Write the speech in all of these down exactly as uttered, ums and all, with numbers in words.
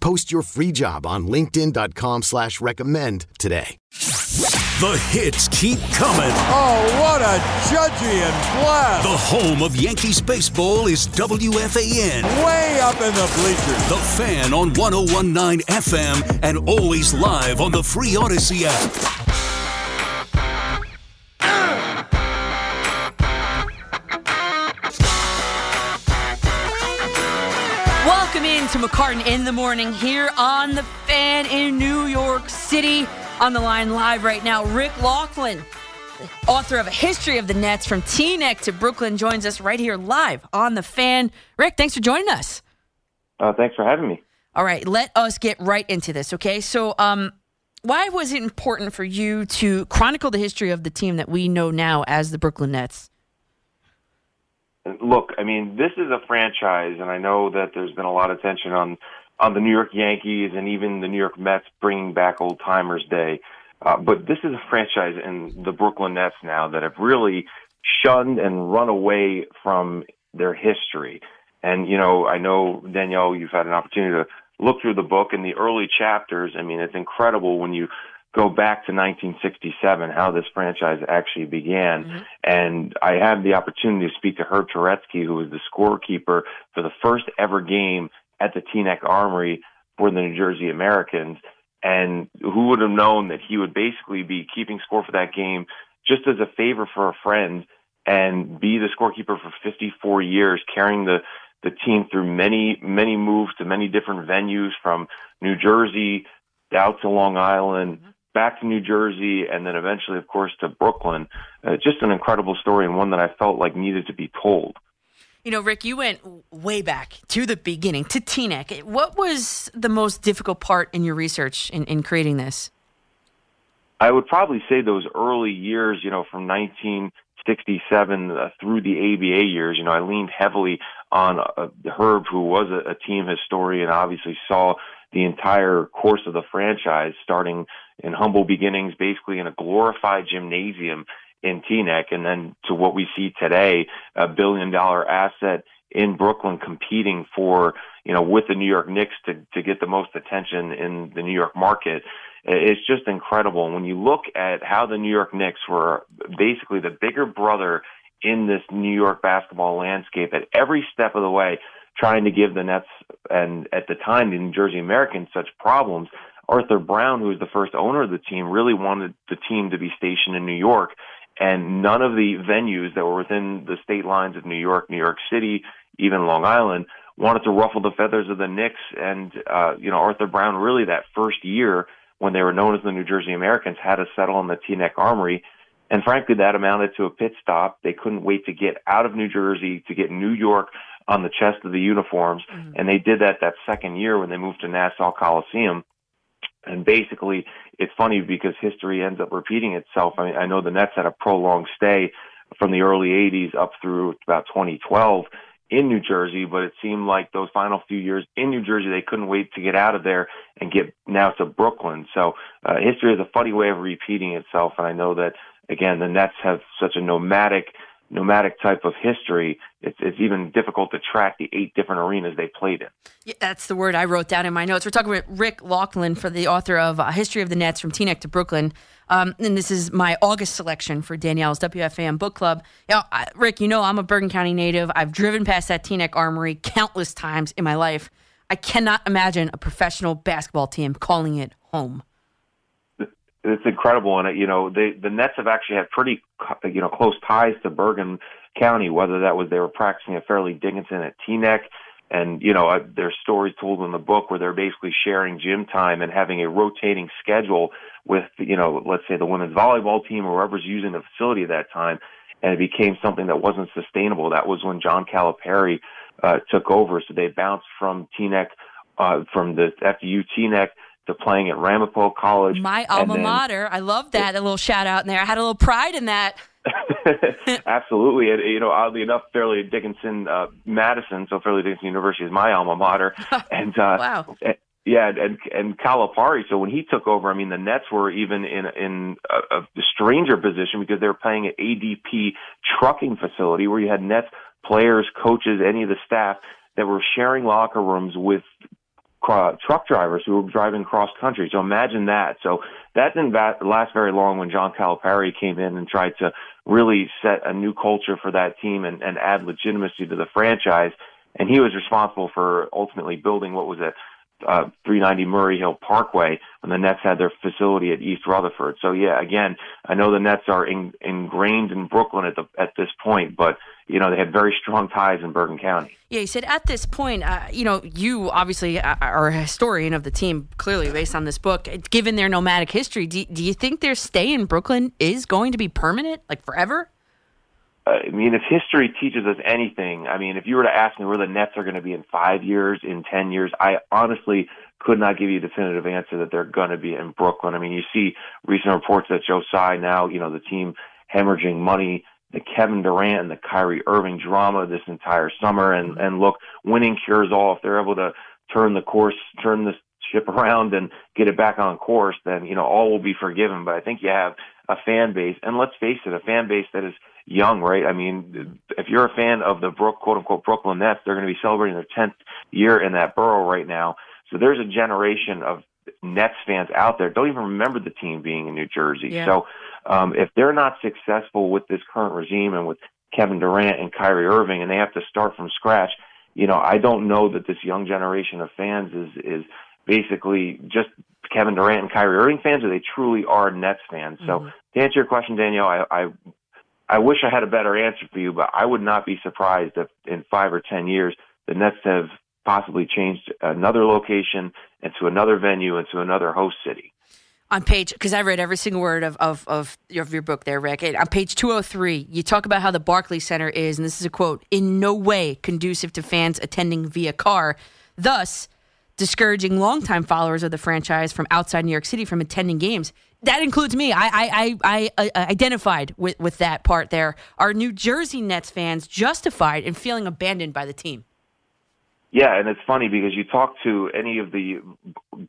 Post your free job on linkedin.com slash recommend today. The hits keep coming. Oh, what a judgy and blast. The home of Yankees baseball is W F A N. Way up in the bleachers. The Fan on one oh one point nine F M and always live on the free Odyssey app. Welcome in to McCartan in the Morning here on The Fan in New York City. On the line live right now, Rick Laughlin, author of A History of the Nets from Teaneck to Brooklyn, joins us right here live on The Fan. Rick, thanks for joining us. Uh, thanks for having me. All right, let us get right into this, okay? So um, why was it important for you to chronicle the history of the team that we know now as the Brooklyn Nets? Look, I mean, this is a franchise, and I know that there's been a lot of tension on, on the New York Yankees and even the New York Mets bringing back Old Timers Day. Uh, but this is a franchise in the Brooklyn Nets now that have really shunned and run away from their history. And, you know, I know, Danielle, you've had an opportunity to look through the book and the early chapters. I mean, it's incredible when you go back to nineteen sixty-seven, how this franchise actually began. Mm-hmm. And I had the opportunity to speak to Herb Turetsky, who was the scorekeeper for the first ever game at the Teaneck Armory for the New Jersey Americans. And who would have known that he would basically be keeping score for that game just as a favor for a friend and be the scorekeeper for fifty-four years, carrying the, the team through many, many moves to many different venues from New Jersey out to Long Island, mm-hmm. back to New Jersey, and then eventually, of course, to Brooklyn. Uh, just an incredible story and one that I felt like needed to be told. You know, Rick, you went way back to the beginning, to Teaneck. What was the most difficult part in your research in, in creating this? I would probably say those early years, you know, from nineteen sixty-seven uh, through the A B A years. You know, I leaned heavily on uh, Herb, who was a, a team historian, obviously saw the entire course of the franchise, starting in humble beginnings, basically in a glorified gymnasium in Teaneck, and then to what we see today, a billion-dollar asset in Brooklyn competing for, you know, with the New York Knicks to, to get the most attention in the New York market. It's just incredible. And when you look at how the New York Knicks were basically the bigger brother in this New York basketball landscape at every step of the way, trying to give the Nets and at the time the New Jersey Americans such problems, Arthur Brown, who was the first owner of the team, really wanted the team to be stationed in New York. And none of the venues that were within the state lines of New York, New York City, even Long Island, wanted to ruffle the feathers of the Knicks. And, uh, you know, Arthur Brown really that first year when they were known as the New Jersey Americans had to settle in the Teaneck Armory. And frankly, that amounted to a pit stop. They couldn't wait to get out of New Jersey to get New York on the chest of the uniforms. Mm-hmm. And they did that that second year when they moved to Nassau Coliseum. And basically, it's funny because history ends up repeating itself. I mean, I know the Nets had a prolonged stay from the early eighties up through about twenty twelve in New Jersey, but it seemed like those final few years in New Jersey, they couldn't wait to get out of there and get now to Brooklyn. So uh, history is a funny way of repeating itself. And I know that, again, the Nets have such a nomadic nomadic type of history, it's, it's even difficult to track the eight different arenas they played in. Yeah, that's the word I wrote down in my notes. We're talking with Rick Laughlin, for the author of A History of the Nets from Teaneck to Brooklyn. Um, and this is my August selection for Danielle's W F A N Book Club. You know, I, Rick, you know I'm a Bergen County native. I've driven past that Teaneck Armory countless times in my life. I cannot imagine a professional basketball team calling it home. It's incredible, and you know they, the Nets have actually had pretty, you know, close ties to Bergen County. Whether that was they were practicing at Fairleigh Dickinson at Teaneck, and you know I, there's stories told in the book where they're basically sharing gym time and having a rotating schedule with, you know, let's say the women's volleyball team or whoever's using the facility at that time, and it became something that wasn't sustainable. That was when John Calipari uh, took over, so they bounced from Teaneck, uh, from the F D U Teaneck, to playing at Ramapo College. My alma then, mater. I love that. It, a little shout out in there. I had a little pride in that. Absolutely. And, you know, oddly enough, Fairleigh Dickinson, uh, Madison, so Fairleigh Dickinson University is my alma mater. And, uh, wow. And, yeah, and, and Calipari. So when he took over, I mean, the Nets were even in, in a, a stranger position because they were playing at A D P trucking facility where you had Nets players, coaches, any of the staff that were sharing locker rooms with truck drivers who were driving cross country. So imagine that. So that didn't last very long when John Calipari came in and tried to really set a new culture for that team and, and add legitimacy to the franchise. And he was responsible for ultimately building what was at uh, three ninety Murray Hill Parkway when the Nets had their facility at East Rutherford. So yeah, again, I know the Nets are in, ingrained in Brooklyn at the, at this point, but you know, they had very strong ties in Bergen County. Yeah, he said at this point, uh, you know, you obviously are a historian of the team, clearly based on this book. Given their nomadic history, do, do you think their stay in Brooklyn is going to be permanent, like forever? Uh, I mean, if history teaches us anything, I mean, if you were to ask me where the Nets are going to be in five years, in ten years, I honestly could not give you a definitive answer that they're going to be in Brooklyn. I mean, you see recent reports that Joe Tsai now, you know, the team hemorrhaging money, the Kevin Durant and the Kyrie Irving drama this entire summer. And, and look, winning cures all. If they're able to turn the course, turn this ship around and get it back on course, then, you know, all will be forgiven. But I think you have a fan base, and let's face it, a fan base that is young, right? I mean, if you're a fan of the Brook, quote unquote Brooklyn Nets, they're going to be celebrating their tenth year in that borough right now. So there's a generation of Nets fans out there don't even remember the team being in New Jersey. Yeah. So um, if they're not successful with this current regime and with Kevin Durant and Kyrie Irving, and they have to start from scratch, you know, I don't know that this young generation of fans is is basically just Kevin Durant and Kyrie Irving fans, or they truly are Nets fans. Mm-hmm. So to answer your question, Danielle, I, I I wish I had a better answer for you, but I would not be surprised if in five or ten years the Nets have possibly changed another location and to another venue and to another host city. On page, because I read every single word of, of, of, your, of your book there, Rick. On page two oh three, you talk about how the Barclays Center is, and this is a quote, in no way conducive to fans attending via car, thus discouraging longtime followers of the franchise from outside New York City from attending games. That includes me. I I, I, I identified with, with that part there. Are New Jersey Nets fans justified in feeling abandoned by the team? Yeah, and it's funny because you talk to any of the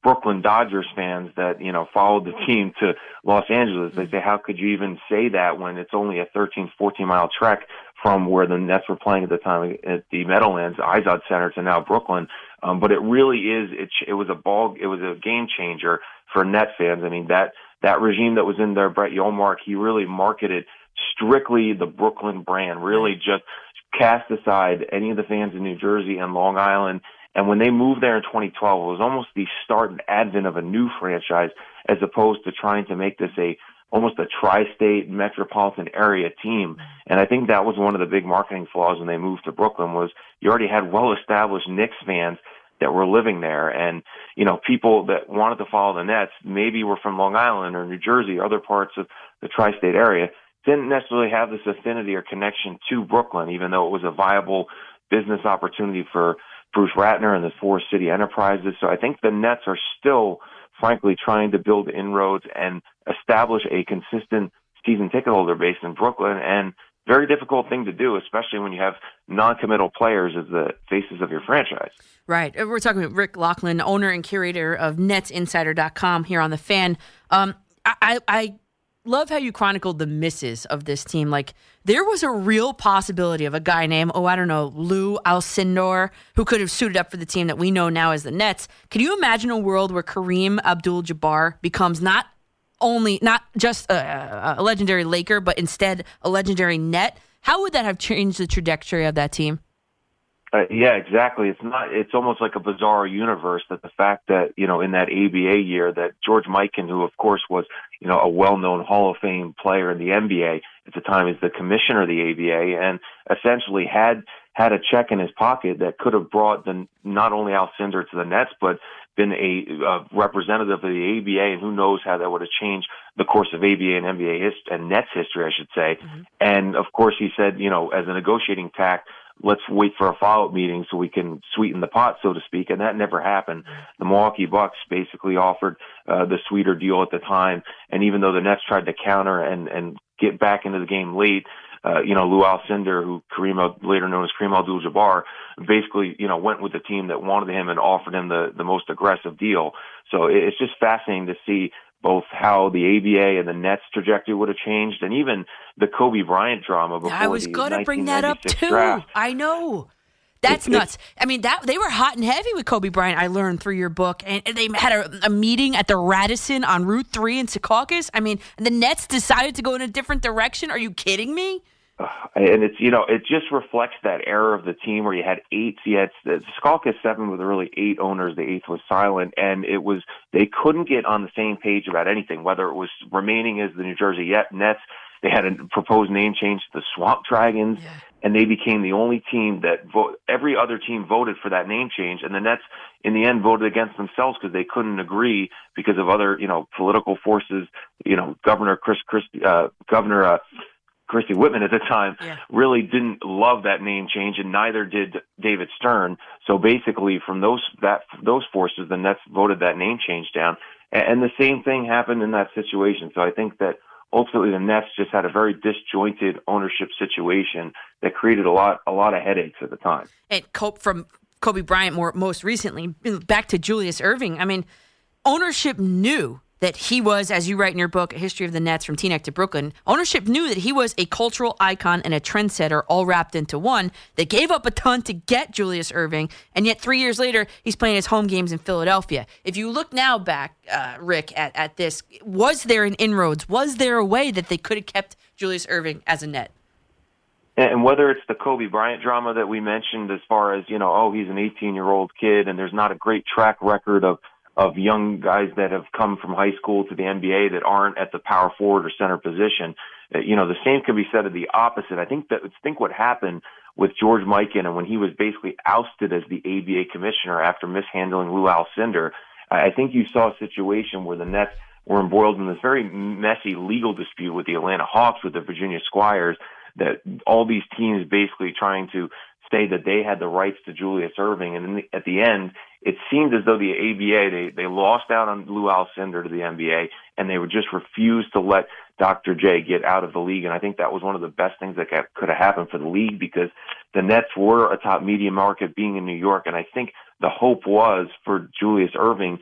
Brooklyn Dodgers fans that, you know, followed the team to Los Angeles. They say, how could you even say that when it's only a thirteen, fourteen-mile trek from where the Nets were playing at the time at the Meadowlands, Izod Center, to now Brooklyn. Um, but it really is, it, it was a ball, it was a game changer for Net fans. I mean, that, that regime that was in there, Brett Yormark, he really marketed strictly the Brooklyn brand, really just cast aside any of the fans in New Jersey and Long Island. And when they moved there in twenty twelve, it was almost the start and advent of a new franchise as opposed to trying to make this a almost a tri-state metropolitan area team. And I think that was one of the big marketing flaws when they moved to Brooklyn was you already had well-established Knicks fans that were living there. And, you know, people that wanted to follow the Nets maybe were from Long Island or New Jersey or other parts of the tri-state area. Didn't necessarily have this affinity or connection to Brooklyn, even though it was a viable business opportunity for Bruce Ratner and the four city enterprises. So I think the Nets are still, frankly, trying to build inroads and establish a consistent season ticket holder base in Brooklyn. And very difficult thing to do, especially when you have non-committal players as the faces of your franchise. Right. We're talking with Rick Laughlin, owner and curator of nets insider dot com here on The Fan. Um, I... I love how you chronicled the misses of this team. Like, there was a real possibility of a guy named, oh, I don't know, Lou Alcindor, who could have suited up for the team that we know now as the Nets. Can you imagine a world where Kareem Abdul-Jabbar becomes not only, not just a, a legendary Laker, but instead a legendary Net? How would that have changed the trajectory of that team? Uh, yeah, exactly. It's not. It's almost like a bizarre universe that the fact that, you know, in that A B A year that George Mikan, who of course was, you know, a well-known Hall of Fame player in the N B A at the time, is the commissioner of the A B A, and essentially had had a check in his pocket that could have brought the not only Alcindor to the Nets, but been a uh, representative of the A B A, and who knows how that would have changed the course of A B A and N B A hist- and Nets history, I should say. Mm-hmm. And of course, he said, you know, as a negotiating tact, let's wait for a follow-up meeting so we can sweeten the pot, so to speak, and that never happened. The Milwaukee Bucks basically offered uh, the sweeter deal at the time, and even though the Nets tried to counter and, and get back into the game late, uh, you know, Lou Alcindor, who Kareem, later known as Kareem Abdul-Jabbar, basically, you know, went with the team that wanted him and offered him the, the most aggressive deal. So it's just fascinating to see both how the A B A and the Nets trajectory would have changed, and even the Kobe Bryant drama before the nineteen ninety-six I was going to bring that up, too. Draft. I know. That's it, nuts. It, I mean, that they were hot and heavy with Kobe Bryant, I learned through your book. And, and they had a, a meeting at the Radisson on Route three in Secaucus. I mean, the Nets decided to go in a different direction. Are you kidding me? And it's, you know, it just reflects that era of the team where you had eights. You had Secaucus seven with really eight owners. The eighth was silent, and it was they couldn't get on the same page about anything. Whether it was remaining as the New Jersey Nets, they had a proposed name change to the Swamp Dragons, yeah. and they became the only team that vote, every other team voted for that name change, and the Nets in the end voted against themselves because they couldn't agree because of other, you know, political forces. You know, Governor Chris Christie, uh, Governor. Uh, Christy Whitman at the time yeah. really didn't love that name change, and neither did David Stern. So basically, from those that those forces, the Nets voted that name change down, and the same thing happened in that situation. So I think that ultimately the Nets just had a very disjointed ownership situation that created a lot a lot of headaches at the time. And cope from Kobe Bryant more most recently back to Julius Erving. I mean, ownership knew that he was, as you write in your book, A History of the Nets from Teaneck to Brooklyn, ownership knew that he was a cultural icon and a trendsetter all wrapped into one. They gave up a ton to get Julius Erving, and yet three years later, he's playing his home games in Philadelphia. If you look now back, uh, Rick, at, at this, was there an inroads? Was there a way that they could have kept Julius Erving as a Net? And whether it's the Kobe Bryant drama that we mentioned as far as, you know, oh, he's an eighteen-year-old kid, and there's not a great track record of of young guys that have come from high school to the N B A that aren't at the power forward or center position. You know, the same could be said of the opposite. I think that I think what happened with George Mikan and when he was basically ousted as the A B A commissioner after mishandling Lou Alcindor, I think you saw a situation where the Nets were embroiled in this very messy legal dispute with the Atlanta Hawks, with the Virginia Squires, that all these teams basically trying to say that they had the rights to Julius Erving. And in the, at the end, it seemed as though the A B A, they, they lost out on Lou Alcindor to the N B A, and they would just refuse to let Doctor J get out of the league. And I think that was one of the best things that could have happened for the league, because the Nets were a top media market being in New York. And I think the hope was for Julius Erving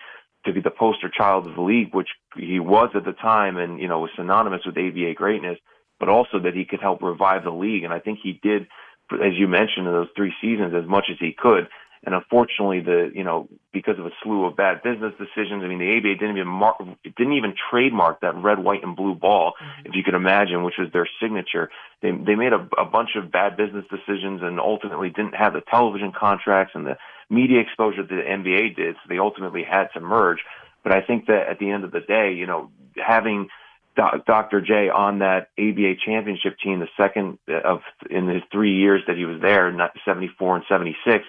to be the poster child of the league, which he was at the time and, you know, was synonymous with A B A greatness, but also that he could help revive the league. And I think he did, as you mentioned, in those three seasons, as much as he could. And unfortunately, the you know because of a slew of bad business decisions, I mean, the A B A didn't even mark, didn't even trademark that red, white, and blue ball, mm-hmm. if you could imagine, which was their signature. They they made a, a bunch of bad business decisions, and ultimately didn't have the television contracts and the media exposure that the N B A did. So they ultimately had to merge. But I think that at the end of the day, you know, having Doctor J on that A B A championship team, the second of in his three years that he was there, seventy-four and seventy-six,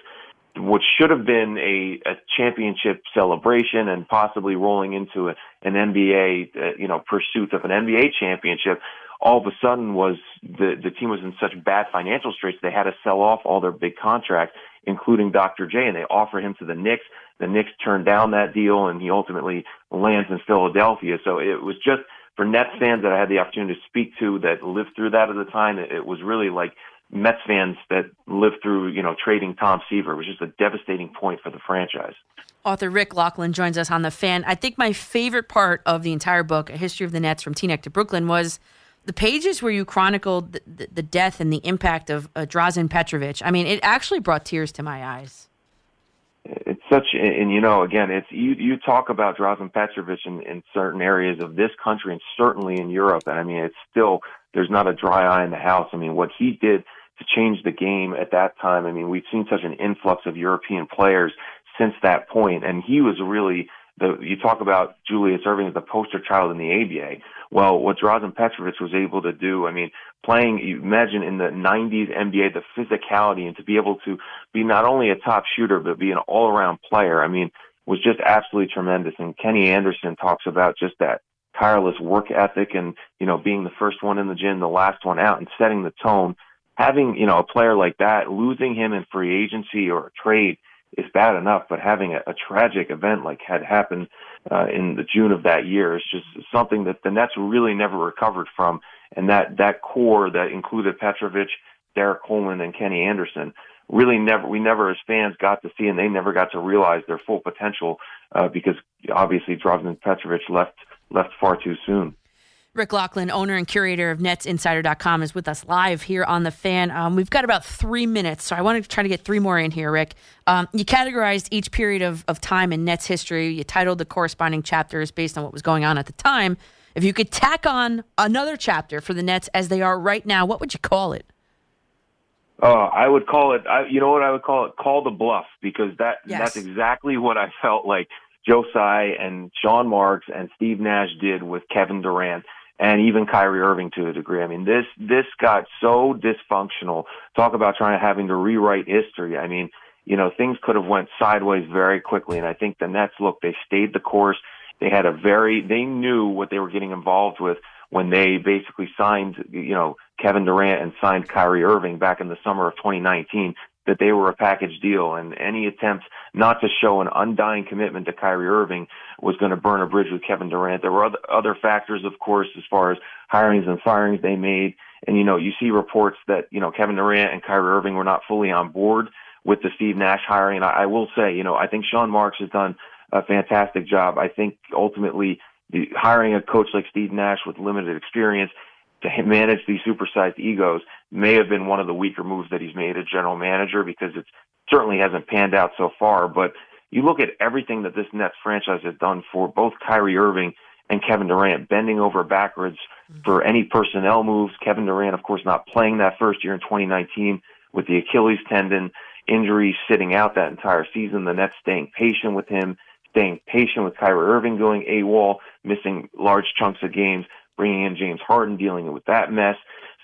which should have been a, a championship celebration and possibly rolling into a, an N B A, uh, you know, pursuit of an N B A championship. All of a sudden, was the the team was in such bad financial straits they had to sell off all their big contracts, including Doctor J, and they offer him to the Knicks. The Knicks turned down that deal, and he ultimately lands in Philadelphia. So it was just, for Nets fans that I had the opportunity to speak to that lived through that at the time, it was really like Mets fans that lived through, you know, trading Tom Seaver. It was just a devastating point for the franchise. Author Rick Laughlin joins us on The Fan. I think my favorite part of the entire book, A History of the Nets from Teaneck to Brooklyn, was the pages where you chronicled the, the, the death and the impact of uh, Drazen Petrovic. I mean, it actually brought tears to my eyes. It's such, and you know, again, it's you, you talk about Drazen Petrovic in, in certain areas of this country and certainly in Europe. And I mean, it's still, there's not a dry eye in the house. I mean, what he did to change the game at that time. I mean, we've seen such an influx of European players since that point, and he was really the, you talk about Julius Erving as the poster child in the A B A. Well, what Drazen Petrovic was able to do, I mean, playing, you imagine in the nineties N B A, the physicality, and to be able to be not only a top shooter, but be an all-around player, I mean, was just absolutely tremendous. And Kenny Anderson talks about just that tireless work ethic and, you know, being the first one in the gym, the last one out, and setting the tone. Having, you know, a player like that, losing him in free agency or a trade is bad enough, but having a, a tragic event like had happened uh, in the June of that year is just something that the Nets really never recovered from. And that, that core that included Petrovic, Derek Coleman, and Kenny Anderson really never, we never as fans got to see, and they never got to realize their full potential uh, because obviously Drazen Petrovic left left far too soon. Rick Laughlin, owner and curator of nets insider dot com, is with us live here on The Fan. Um, we've got about three minutes, so I want to try to get three more in here, Rick. Um, you categorized each period of, of time in Nets history. You titled the corresponding chapters based on what was going on at the time. If you could tack on another chapter for the Nets as they are right now, what would you call it? Oh, I would call it, I, you know what I would call it? Call the bluff, because that yes. that's exactly what I felt like Joe Tsai and Sean Marks and Steve Nash did with Kevin Durant and even Kyrie Irving to a degree. I mean, this this got so dysfunctional. Talk about trying to having to rewrite history. I mean, you know, things could have went sideways very quickly, and I think the Nets, look, they stayed the course. They had a very, they knew what they were getting involved with when they basically signed, you know, Kevin Durant and signed Kyrie Irving back in the summer of twenty nineteen, that they were a package deal, and any attempt not to show an undying commitment to Kyrie Irving was going to burn a bridge with Kevin Durant. There were other, other factors, of course, as far as hirings and firings they made. And, you know, you see reports that, you know, Kevin Durant and Kyrie Irving were not fully on board with the Steve Nash hiring. And I, I will say, you know, I think Sean Marks has done a fantastic job. I think ultimately the, hiring a coach like Steve Nash with limited experience to manage these supersized egos may have been one of the weaker moves that he's made as general manager, because it certainly hasn't panned out so far. But you look at everything that this Nets franchise has done for both Kyrie Irving and Kevin Durant, bending over backwards for any personnel moves. Kevin Durant, of course, not playing that first year in twenty nineteen with the Achilles tendon injury, sitting out that entire season. The Nets staying patient with him, staying patient with Kyrie Irving going AWOL, missing large chunks of games, bringing in James Harden, dealing with that mess.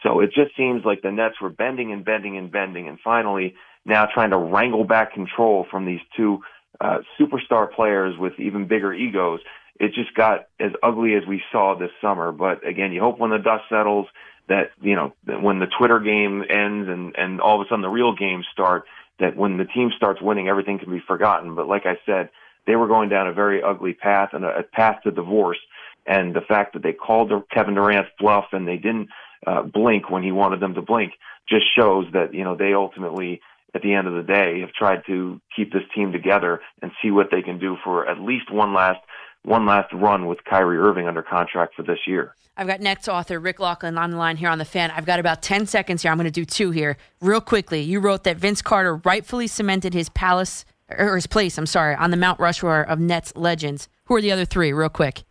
So it just seems like the Nets were bending and bending and bending, and finally now trying to wrangle back control from these two uh, superstar players with even bigger egos. It just got as ugly as we saw this summer. But again, you hope when the dust settles that, you know, that when the Twitter game ends and, and all of a sudden the real games start, that when the team starts winning, everything can be forgotten. But like I said, they were going down a very ugly path, and a, a path to divorce. And the fact that they called Kevin Durant's bluff and they didn't uh, blink when he wanted them to blink just shows that, you know, they ultimately, at the end of the day, have tried to keep this team together and see what they can do for at least one last one last run with Kyrie Irving under contract for this year. I've got Nets author Rick Laughlin on the line here on The Fan. I've got about ten seconds here. I'm going to do two here. Real quickly, you wrote that Vince Carter rightfully cemented his palace or his place, I'm sorry, on the Mount Rushmore of Nets legends. Who are the other three, real quick?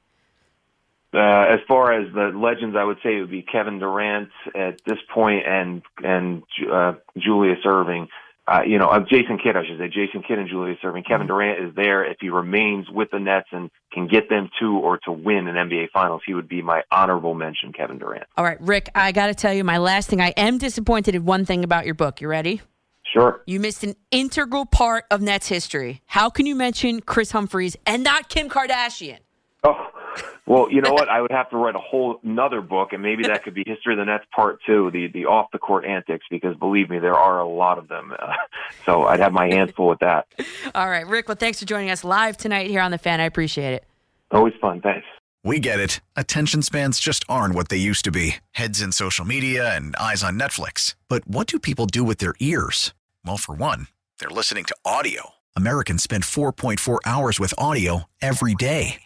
Uh, as far as the legends, I would say it would be Kevin Durant at this point and and uh, Julius Erving. Uh, you know, uh, Jason Kidd, I should say. Jason Kidd and Julius Erving. Kevin Durant is there. If he remains with the Nets and can get them to or to win an N B A Finals, he would be my honorable mention, Kevin Durant. All right, Rick, I got to tell you my last thing. I am disappointed in one thing about your book. You ready? Sure. You missed an integral part of Nets history. How can you mention Chris Humphries and not Kim Kardashian? Oh, well, you know what? I would have to write a whole another book, and maybe that could be History of the Nets Part Two, the the off the court antics, because believe me, there are a lot of them. Uh, so I'd have my hands full with that. All right, Rick. Well, thanks for joining us live tonight here on The Fan. I appreciate it. Always fun. Thanks. We get it. Attention spans just aren't what they used to be. Heads in social media and eyes on Netflix. But what do people do with their ears? Well, for one, they're listening to audio. Americans spend four point four hours with audio every day.